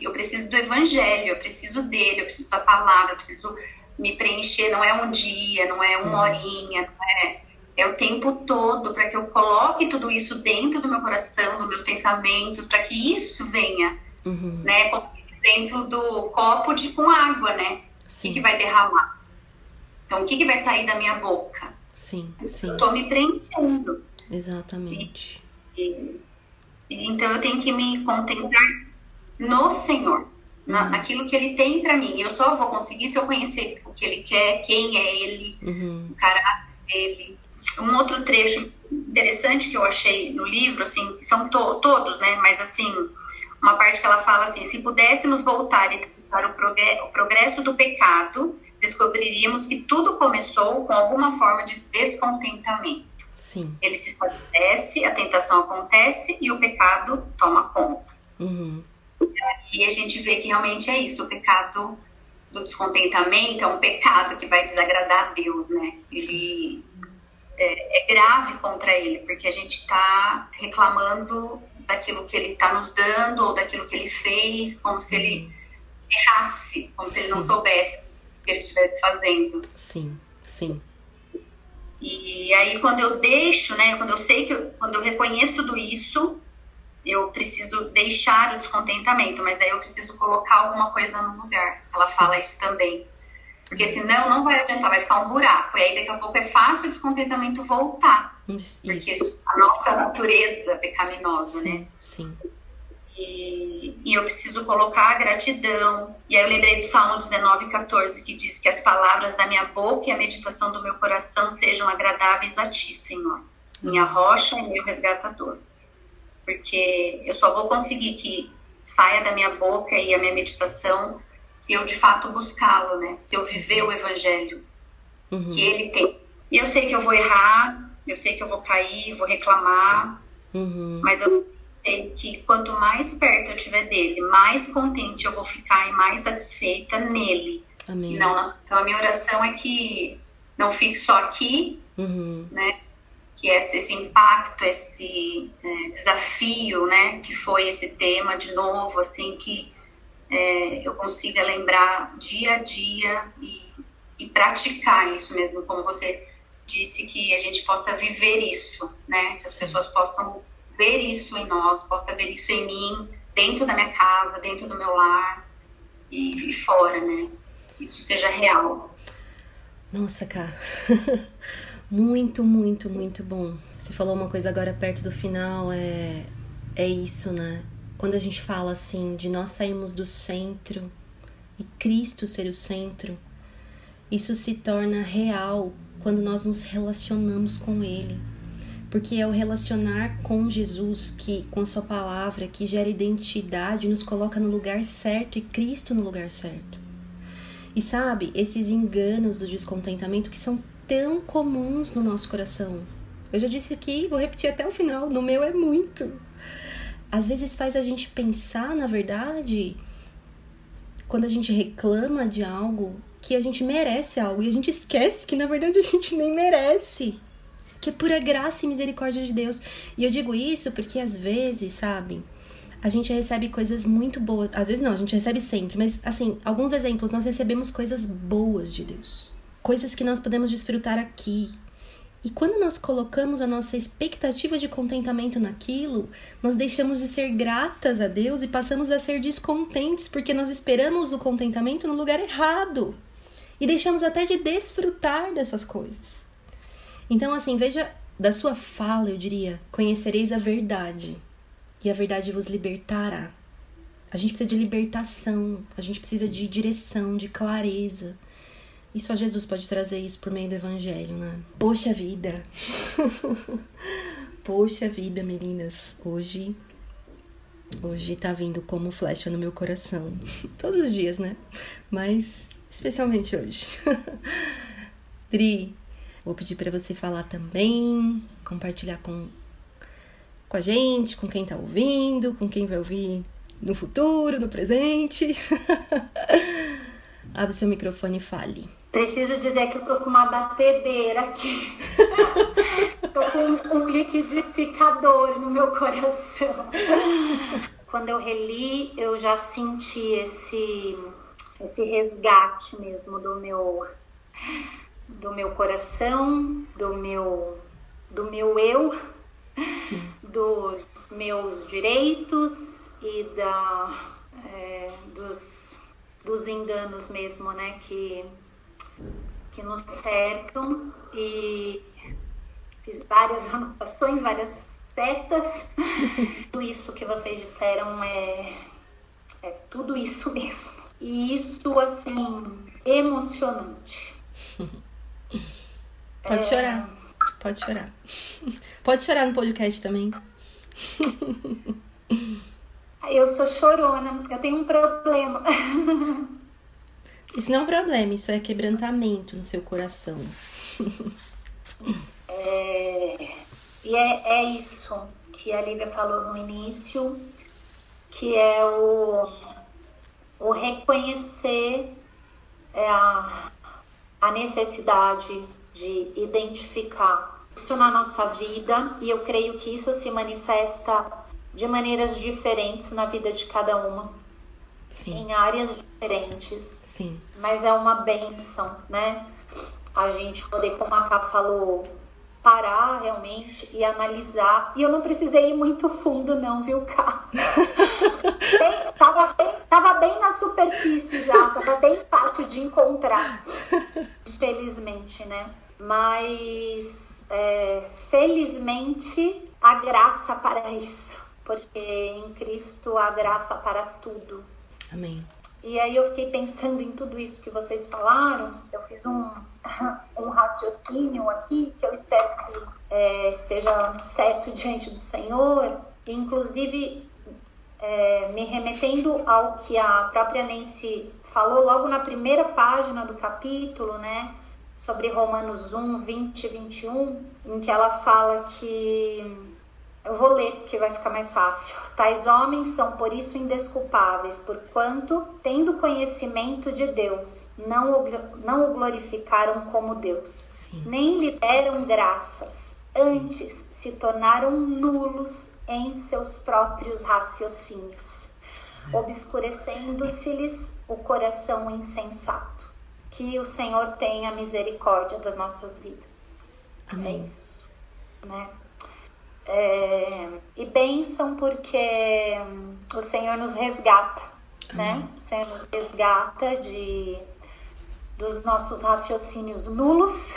eu preciso do evangelho, eu preciso dele, eu preciso da palavra, eu preciso me preencher. Não é um dia, não é uma horinha, não é... É o tempo todo, para que eu coloque tudo isso dentro do meu coração, dos meus pensamentos, para que isso venha, uhum, né? Como exemplo do copo com água, né? Sim. O que vai derramar? Então, o que vai sair da minha boca? Sim, sim. Eu estou me preenchendo. Exatamente. Então, eu tenho que me contentar no Senhor, naquilo que Ele tem para mim. Eu só vou conseguir se eu conhecer o que Ele quer, quem é Ele, o caráter dEle. Um outro trecho interessante que eu achei no livro, assim, são todos, né? Mas, assim, uma parte que ela fala assim, se pudéssemos voltar e tentar o progresso do pecado, descobriríamos que tudo começou com alguma forma de descontentamento. Sim. Ele se estabelece, a tentação acontece e o pecado toma conta. Uhum. E a gente vê que realmente é isso, o pecado do descontentamento é um pecado que vai desagradar a Deus, né? Ele... É grave contra ele, porque a gente está reclamando daquilo que ele está nos dando ou daquilo que ele fez, como se ele errasse, como se ele não soubesse o que ele estivesse fazendo. Sim, sim. E aí quando eu deixo, né, quando eu reconheço tudo isso, eu preciso deixar o descontentamento, mas aí eu preciso colocar alguma coisa no lugar. Ela fala isso também. Porque senão não vai adiantar, vai ficar um buraco. E aí daqui a pouco é fácil o descontentamento voltar. Isso. Porque a nossa natureza pecaminosa, sim, né? Sim. E eu preciso colocar a gratidão. E aí eu lembrei do Salmo 19:14, que diz que as palavras da minha boca e a meditação do meu coração sejam agradáveis a ti, Senhor. Minha rocha e meu resgatador. Porque eu só vou conseguir que saia da minha boca e a minha meditação... se eu de fato buscá-lo, né? Se eu viver o evangelho que ele tem. E eu sei que eu vou errar, eu sei que eu vou cair, vou reclamar, mas eu sei que quanto mais perto eu estiver dele, mais contente eu vou ficar e mais satisfeita nele. Amém. Então a minha oração é que não fique só aqui, né? que esse impacto, esse desafio, né, que foi esse tema de novo, assim, que eu consiga lembrar dia a dia e praticar isso mesmo, como você disse, que a gente possa viver isso, né, que as pessoas possam ver isso em nós, possa ver isso em mim, dentro da minha casa, dentro do meu lar e fora, né, que isso seja real. Nossa, cara... Muito, muito, muito bom. Você falou uma coisa agora perto do final, é isso, né? Quando a gente fala assim, de nós sairmos do centro e Cristo ser o centro, isso se torna real quando nós nos relacionamos com Ele. Porque é o relacionar com Jesus, que com a sua palavra, que gera identidade, nos coloca no lugar certo e Cristo no lugar certo. E sabe, esses enganos do descontentamento que são tão comuns no nosso coração. Eu já disse aqui, vou repetir até o final, no meu é muito. Às vezes faz a gente pensar, na verdade, quando a gente reclama de algo, que a gente merece algo, e a gente esquece que, na verdade, a gente nem merece. Que é pura graça e misericórdia de Deus. E eu digo isso porque, às vezes, sabe, a gente recebe coisas muito boas. Às vezes não, a gente recebe sempre, mas, assim, alguns exemplos, nós recebemos coisas boas de Deus. Coisas que nós podemos desfrutar aqui. E quando nós colocamos a nossa expectativa de contentamento naquilo, nós deixamos de ser gratas a Deus e passamos a ser descontentes, porque nós esperamos o contentamento no lugar errado. E deixamos até de desfrutar dessas coisas. Então, assim, veja, da sua fala, eu diria, conhecereis a verdade, e a verdade vos libertará. A gente precisa de libertação, a gente precisa de direção, de clareza. E só Jesus pode trazer isso por meio do Evangelho, né? Poxa vida! Poxa vida, meninas! Hoje tá vindo como flecha no meu coração. Todos os dias, né? Mas especialmente hoje. Dri, vou pedir pra você falar também, compartilhar com a gente, com quem tá ouvindo, com quem vai ouvir no futuro, no presente. Abre o seu microfone e fale. Preciso dizer que eu tô com uma batedeira aqui. Tô com um liquidificador no meu coração. Quando eu reli, eu já senti esse resgate mesmo do meu coração, do meu eu, sim, dos meus direitos e dos enganos mesmo, né, que nos cercam, e fiz várias anotações, várias setas. Tudo isso que vocês disseram é tudo isso mesmo. E isso, assim, emocionante. Pode chorar, pode chorar. Pode chorar no podcast também. Eu sou chorona, eu tenho um problema. Isso não é um problema, isso é quebrantamento no seu coração. E é isso que a Lívia falou no início, que é o reconhecer a necessidade de identificar isso na nossa vida, e eu creio que isso se manifesta de maneiras diferentes na vida de cada uma. Sim. Em áreas diferentes. Sim. Mas é uma bênção, né? A gente poder, como a Ká falou, parar realmente e analisar. E eu não precisei ir muito fundo não, viu, Ká? Tava bem na superfície já, tava bem fácil de encontrar. Infelizmente, né? Mas, felizmente, há graça para isso. Porque em Cristo há graça para tudo. Amém. E aí eu fiquei pensando em tudo isso que vocês falaram. Eu fiz um raciocínio aqui, que eu espero que esteja certo diante do Senhor. Inclusive, me remetendo ao que a própria Nancy falou logo na primeira página do capítulo, né? Sobre Romanos 1, 20 e 21, em que ela fala que... Eu vou ler porque vai ficar mais fácil. Tais homens são por isso indesculpáveis, porquanto, tendo conhecimento de Deus, não o glorificaram como Deus, sim, nem lhe deram graças. antes se tornaram nulos em seus próprios raciocínios, obscurecendo-se-lhes o coração insensato. Que o Senhor tenha misericórdia das nossas vidas. É isso, né? E bênção, porque o Senhor nos resgata, né? O Senhor nos resgata dos nossos raciocínios nulos.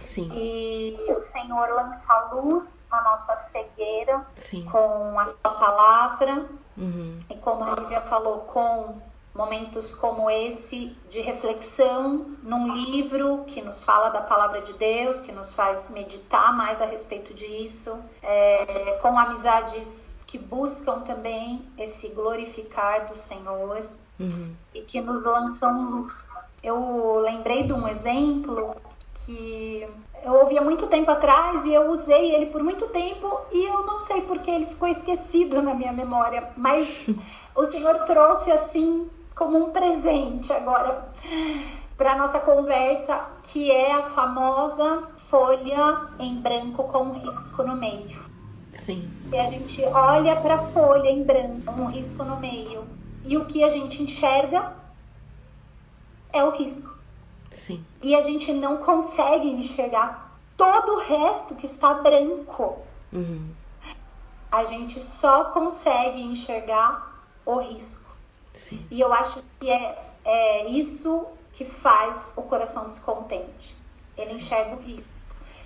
Sim. E o Senhor lança luz na nossa cegueira. Sim. Com a sua palavra. Uhum. E como a Lívia falou, com momentos como esse de reflexão num livro que nos fala da palavra de Deus, que nos faz meditar mais a respeito disso, com amizades que buscam também esse glorificar do Senhor. Uhum. E que nos lançam luz. Eu lembrei de um exemplo que eu ouvi há muito tempo atrás e eu usei ele por muito tempo e eu não sei porque ele ficou esquecido na minha memória, mas o Senhor trouxe assim como um presente agora para a nossa conversa, que é a famosa folha em branco com risco no meio. Sim. E a gente olha para a folha em branco com risco no meio e o que a gente enxerga é o risco. Sim. E a gente não consegue enxergar todo o resto que está branco. Uhum. A gente só consegue enxergar o risco. Sim. E eu acho que é isso que faz o coração descontente. Ele Sim. enxerga o risco.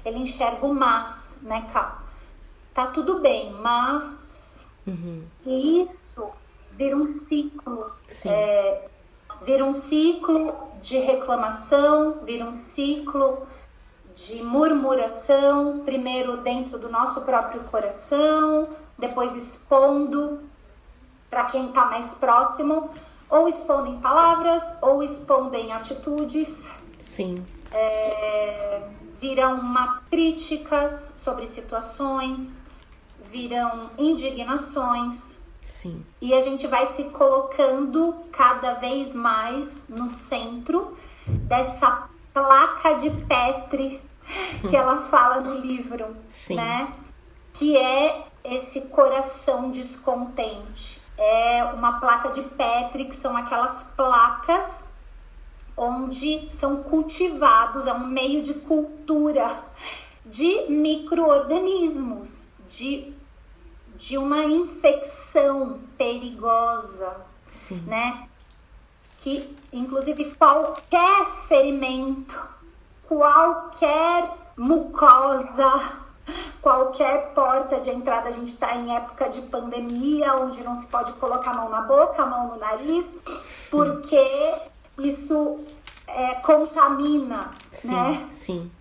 Ele enxerga o mas, né, Ká? Tá tudo bem, mas... Uhum. E isso vira um ciclo. Sim. Vira um ciclo de reclamação, vira um ciclo de murmuração, primeiro dentro do nosso próprio coração, depois expondo para quem está mais próximo, ou expondo em palavras, ou expondo em atitudes. Sim. Viram críticas sobre situações, viram indignações. Sim. E a gente vai se colocando cada vez mais no centro dessa placa de Petri que ela fala no livro, Sim. né? Que é esse coração descontente. É uma placa de Petri, que são aquelas placas onde são cultivados, é um meio de cultura de micro-organismos, de uma infecção perigosa, Sim. né? Que, inclusive, qualquer ferimento, qualquer mucosa, qualquer porta de entrada, a gente está em época de pandemia, onde não se pode colocar a mão na boca, a mão no nariz, porque isso contamina, Sim. né? Sim.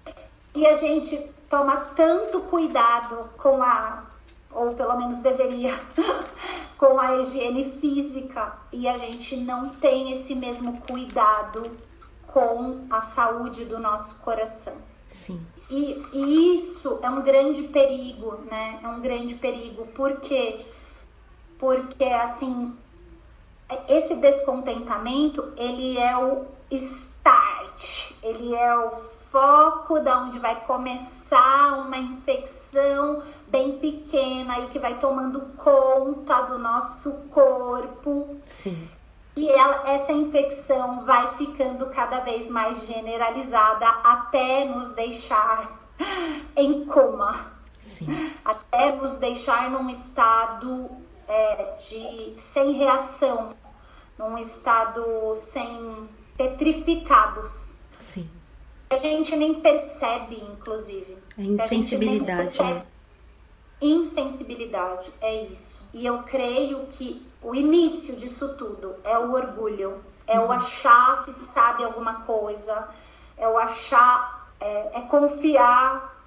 E a gente toma tanto cuidado com ou pelo menos deveria, com a higiene física, e a gente não tem esse mesmo cuidado com a saúde do nosso coração. Sim. E isso é um grande perigo, né? É um grande perigo. Por quê? Porque, assim, esse descontentamento, ele é o start, ele é o foco da onde vai começar uma infecção bem pequena e que vai tomando conta do nosso corpo. Sim. E essa infecção vai ficando cada vez mais generalizada até nos deixar em coma. Sim. Até nos deixar num estado sem reação, num estado sem petrificados. Sim. A gente nem percebe, inclusive. É insensibilidade. Percebe. Insensibilidade, é isso. E eu creio que o início disso tudo é o orgulho. É o achar que sabe alguma coisa. É o achar... É confiar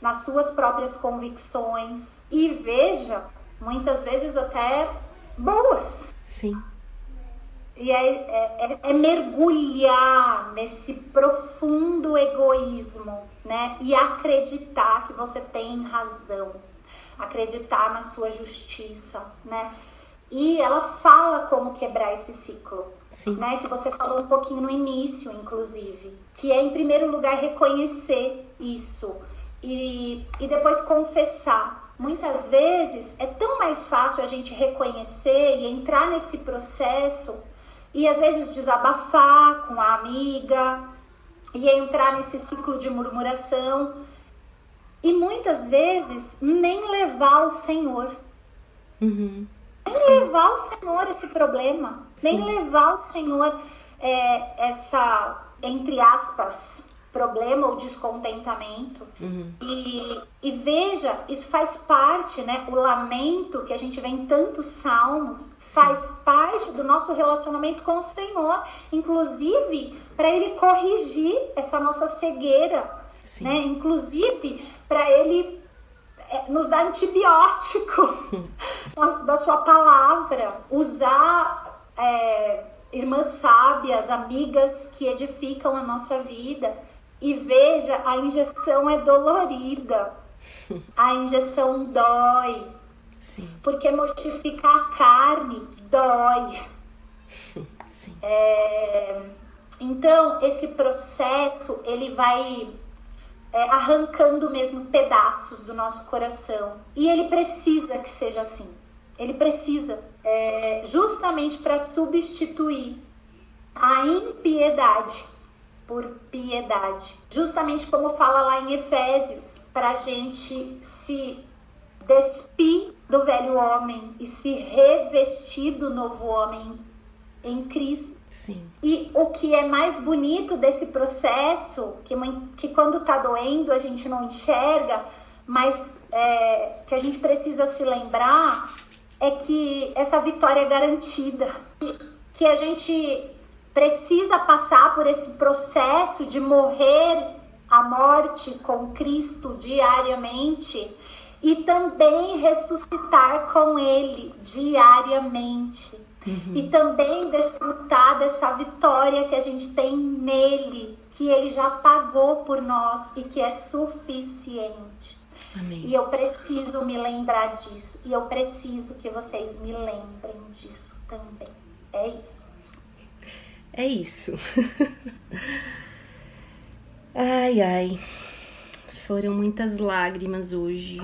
nas suas próprias convicções. E veja, muitas vezes até boas. Sim. E é mergulhar nesse profundo egoísmo, né? E acreditar que você tem razão, acreditar na sua justiça, né? E ela fala como quebrar esse ciclo, Sim. né? Que você falou um pouquinho no início, inclusive, que é, em primeiro lugar, reconhecer isso e depois confessar. Muitas vezes é tão mais fácil a gente reconhecer e entrar nesse processo e às vezes desabafar com a amiga e entrar nesse ciclo de murmuração e muitas vezes nem levar o Senhor. Uhum. Nem Sim. levar o Senhor esse problema, Sim. nem levar o Senhor essa, entre aspas, problema ou descontentamento. Uhum. E veja, isso faz parte, né? O lamento que a gente vê em tantos salmos faz parte do nosso relacionamento com o Senhor, inclusive para Ele corrigir essa nossa cegueira, né? Inclusive para Ele nos dar antibiótico da sua palavra, usar irmãs sábias, amigas que edificam a nossa vida. E veja, a injeção é dolorida, a injeção dói, Sim. porque mortificar a carne dói. Sim. Então, esse processo, ele vai arrancando mesmo pedaços do nosso coração. E ele precisa que seja assim. Ele precisa, justamente para substituir a impiedade por piedade. Justamente como fala lá em Efésios, para a gente se despir do velho homem e se revestir do novo homem em Cristo. Sim. E o que é mais bonito desse processo, que quando está doendo a gente não enxerga, mas que a gente precisa se lembrar, é que essa vitória é garantida, que a gente precisa passar por esse processo de morrer à morte com Cristo diariamente e também ressuscitar com Ele diariamente. Uhum. E também desfrutar dessa vitória que a gente tem nele, que Ele já pagou por nós e que é suficiente. Amém. E eu preciso me lembrar disso. E eu preciso que vocês me lembrem disso também. É isso. É isso. Ai, ai. Foram muitas lágrimas hoje.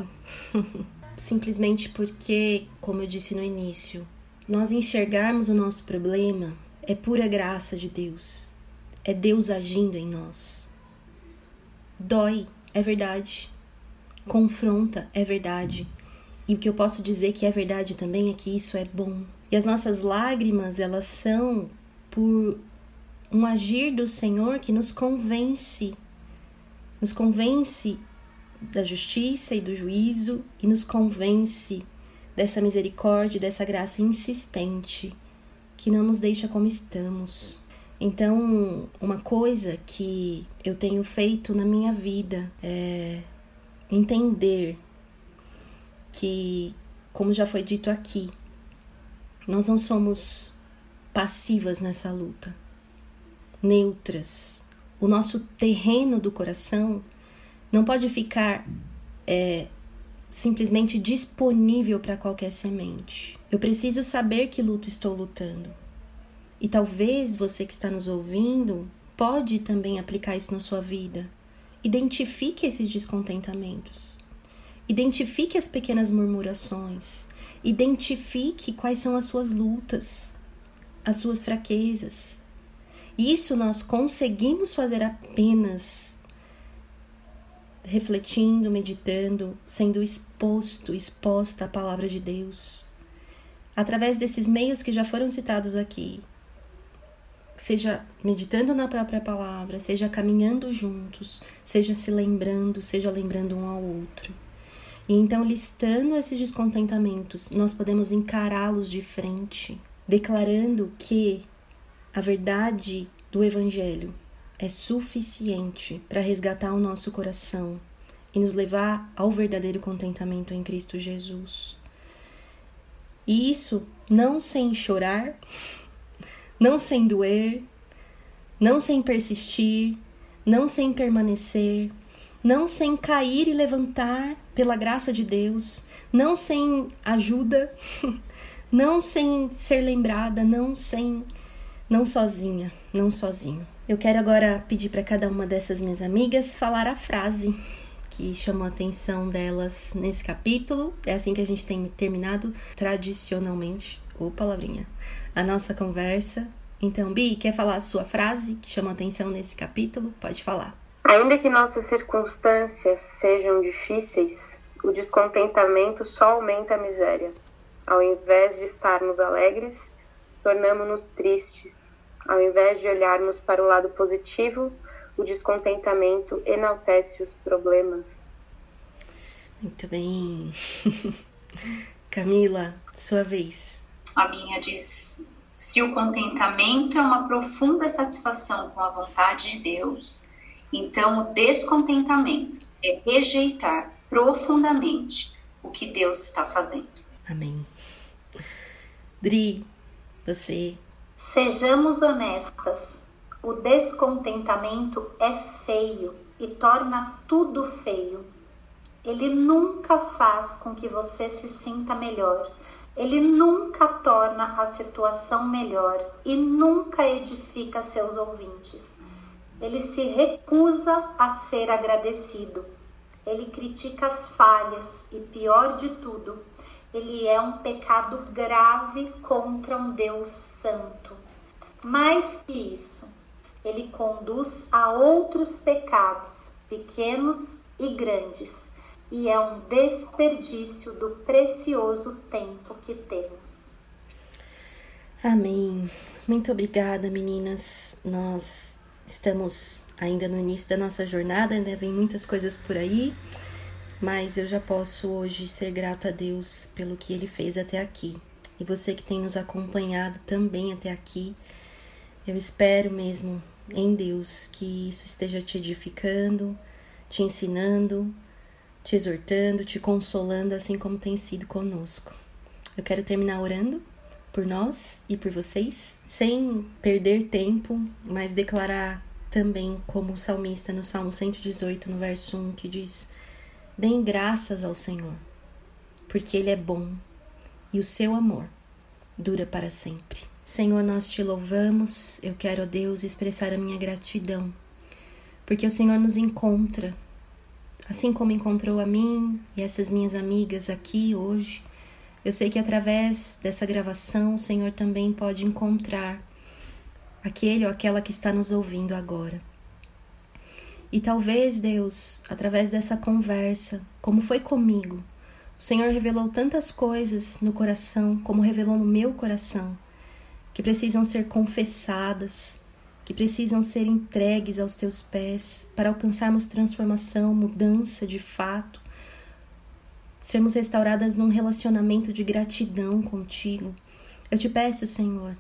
Simplesmente porque, como eu disse no início, nós enxergarmos o nosso problema é pura graça de Deus. É Deus agindo em nós. Dói, é verdade. Confronta, é verdade. E o que eu posso dizer que é verdade também é que isso é bom. E as nossas lágrimas, elas são por um agir do Senhor que nos convence. Nos convence da justiça e do juízo e nos convence dessa misericórdia, dessa graça insistente que não nos deixa como estamos. Então, uma coisa que eu tenho feito na minha vida é entender que, como já foi dito aqui, nós não somos passivas nessa luta, neutras. O nosso terreno do coração não pode ficar simplesmente disponível para qualquer semente. Eu preciso saber que luta estou lutando. E talvez você que está nos ouvindo pode também aplicar isso na sua vida. Identifique esses descontentamentos, identifique as pequenas murmurações, identifique quais são as suas lutas, as suas fraquezas. Isso nós conseguimos fazer apenas refletindo, meditando, sendo exposto, exposta à palavra de Deus. Através desses meios que já foram citados aqui, seja meditando na própria palavra, seja caminhando juntos, seja se lembrando, seja lembrando um ao outro. E então, listando esses descontentamentos, nós podemos encará-los de frente, declarando que a verdade do Evangelho é suficiente para resgatar o nosso coração e nos levar ao verdadeiro contentamento em Cristo Jesus. E isso não sem chorar, não sem doer, não sem persistir, não sem permanecer, não sem cair e levantar pela graça de Deus, não sem ajuda, não sem ser lembrada, não sozinha, não sozinho. Eu quero agora pedir para cada uma dessas minhas amigas falar a frase que chamou a atenção delas nesse capítulo. É assim que a gente tem terminado, tradicionalmente, ou palavrinha, a nossa conversa. Então, Bi, quer falar a sua frase que chamou a atenção nesse capítulo? Pode falar. Ainda que nossas circunstâncias sejam difíceis, o descontentamento só aumenta a miséria. Ao invés de estarmos alegres, tornamos-nos tristes. Ao invés de olharmos para o lado positivo, o descontentamento enaltece os problemas. Muito bem. Camila, sua vez. A minha diz: se o contentamento é uma profunda satisfação com a vontade de Deus, então o descontentamento é rejeitar profundamente o que Deus está fazendo. Amém. Dri, você. Sejamos honestas. O descontentamento é feio e torna tudo feio. Ele nunca faz com que você se sinta melhor. Ele nunca torna a situação melhor e nunca edifica seus ouvintes. Ele se recusa a ser agradecido. Ele critica as falhas e, pior de tudo, ele é um pecado grave contra um Deus santo. Mais que isso, ele conduz a outros pecados, pequenos e grandes, e é um desperdício do precioso tempo que temos. Amém. Muito obrigada, meninas. Nós estamos ainda no início da nossa jornada, ainda vem muitas coisas por aí, mas eu já posso hoje ser grata a Deus pelo que Ele fez até aqui. E você que tem nos acompanhado também até aqui, eu espero mesmo em Deus que isso esteja te edificando, te ensinando, te exortando, te consolando, assim como tem sido conosco. Eu quero terminar orando por nós e por vocês, sem perder tempo, mas declarar também como o salmista no Salmo 118, no verso 1, que diz: deem graças ao Senhor, porque Ele é bom e o seu amor dura para sempre. Senhor, nós te louvamos. Eu quero, ó Deus, expressar a minha gratidão, porque o Senhor nos encontra, assim como encontrou a mim e essas minhas amigas aqui hoje. Eu sei que através dessa gravação o Senhor também pode encontrar aquele ou aquela que está nos ouvindo agora. E talvez, Deus, através dessa conversa, como foi comigo, o Senhor revelou tantas coisas no coração, como revelou no meu coração, que precisam ser confessadas, que precisam ser entregues aos teus pés para alcançarmos transformação, mudança de fato, sermos restauradas num relacionamento de gratidão contigo. Eu te peço, Senhor,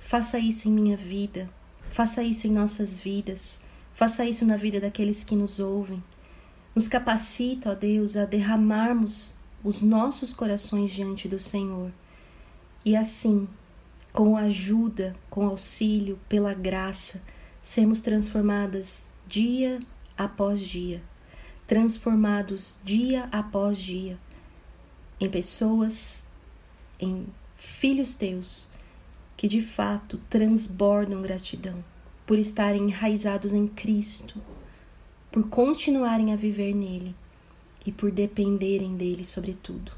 faça isso em minha vida, faça isso em nossas vidas, faça isso na vida daqueles que nos ouvem. Nos capacita, ó Deus, a derramarmos os nossos corações diante do Senhor. E assim, com a ajuda, com auxílio, pela graça, sermos transformadas dia após dia, transformados dia após dia em pessoas, em filhos teus, que de fato transbordam gratidão por estarem enraizados em Cristo, por continuarem a viver nele e por dependerem dele sobretudo.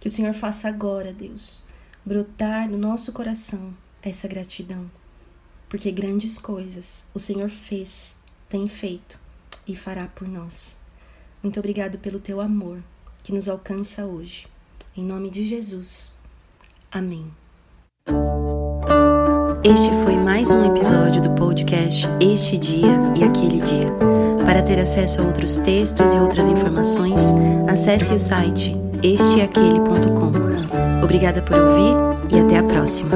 Que o Senhor faça agora, Deus, brotar no nosso coração essa gratidão, porque grandes coisas o Senhor fez, tem feito e fará por nós. Muito obrigado pelo teu amor que nos alcança hoje. Em nome de Jesus. Amém. Este foi mais um episódio do podcast Este Dia e Aquele Dia. Para ter acesso a outros textos e outras informações, acesse o site esteaquele.com. Obrigada por ouvir e até a próxima.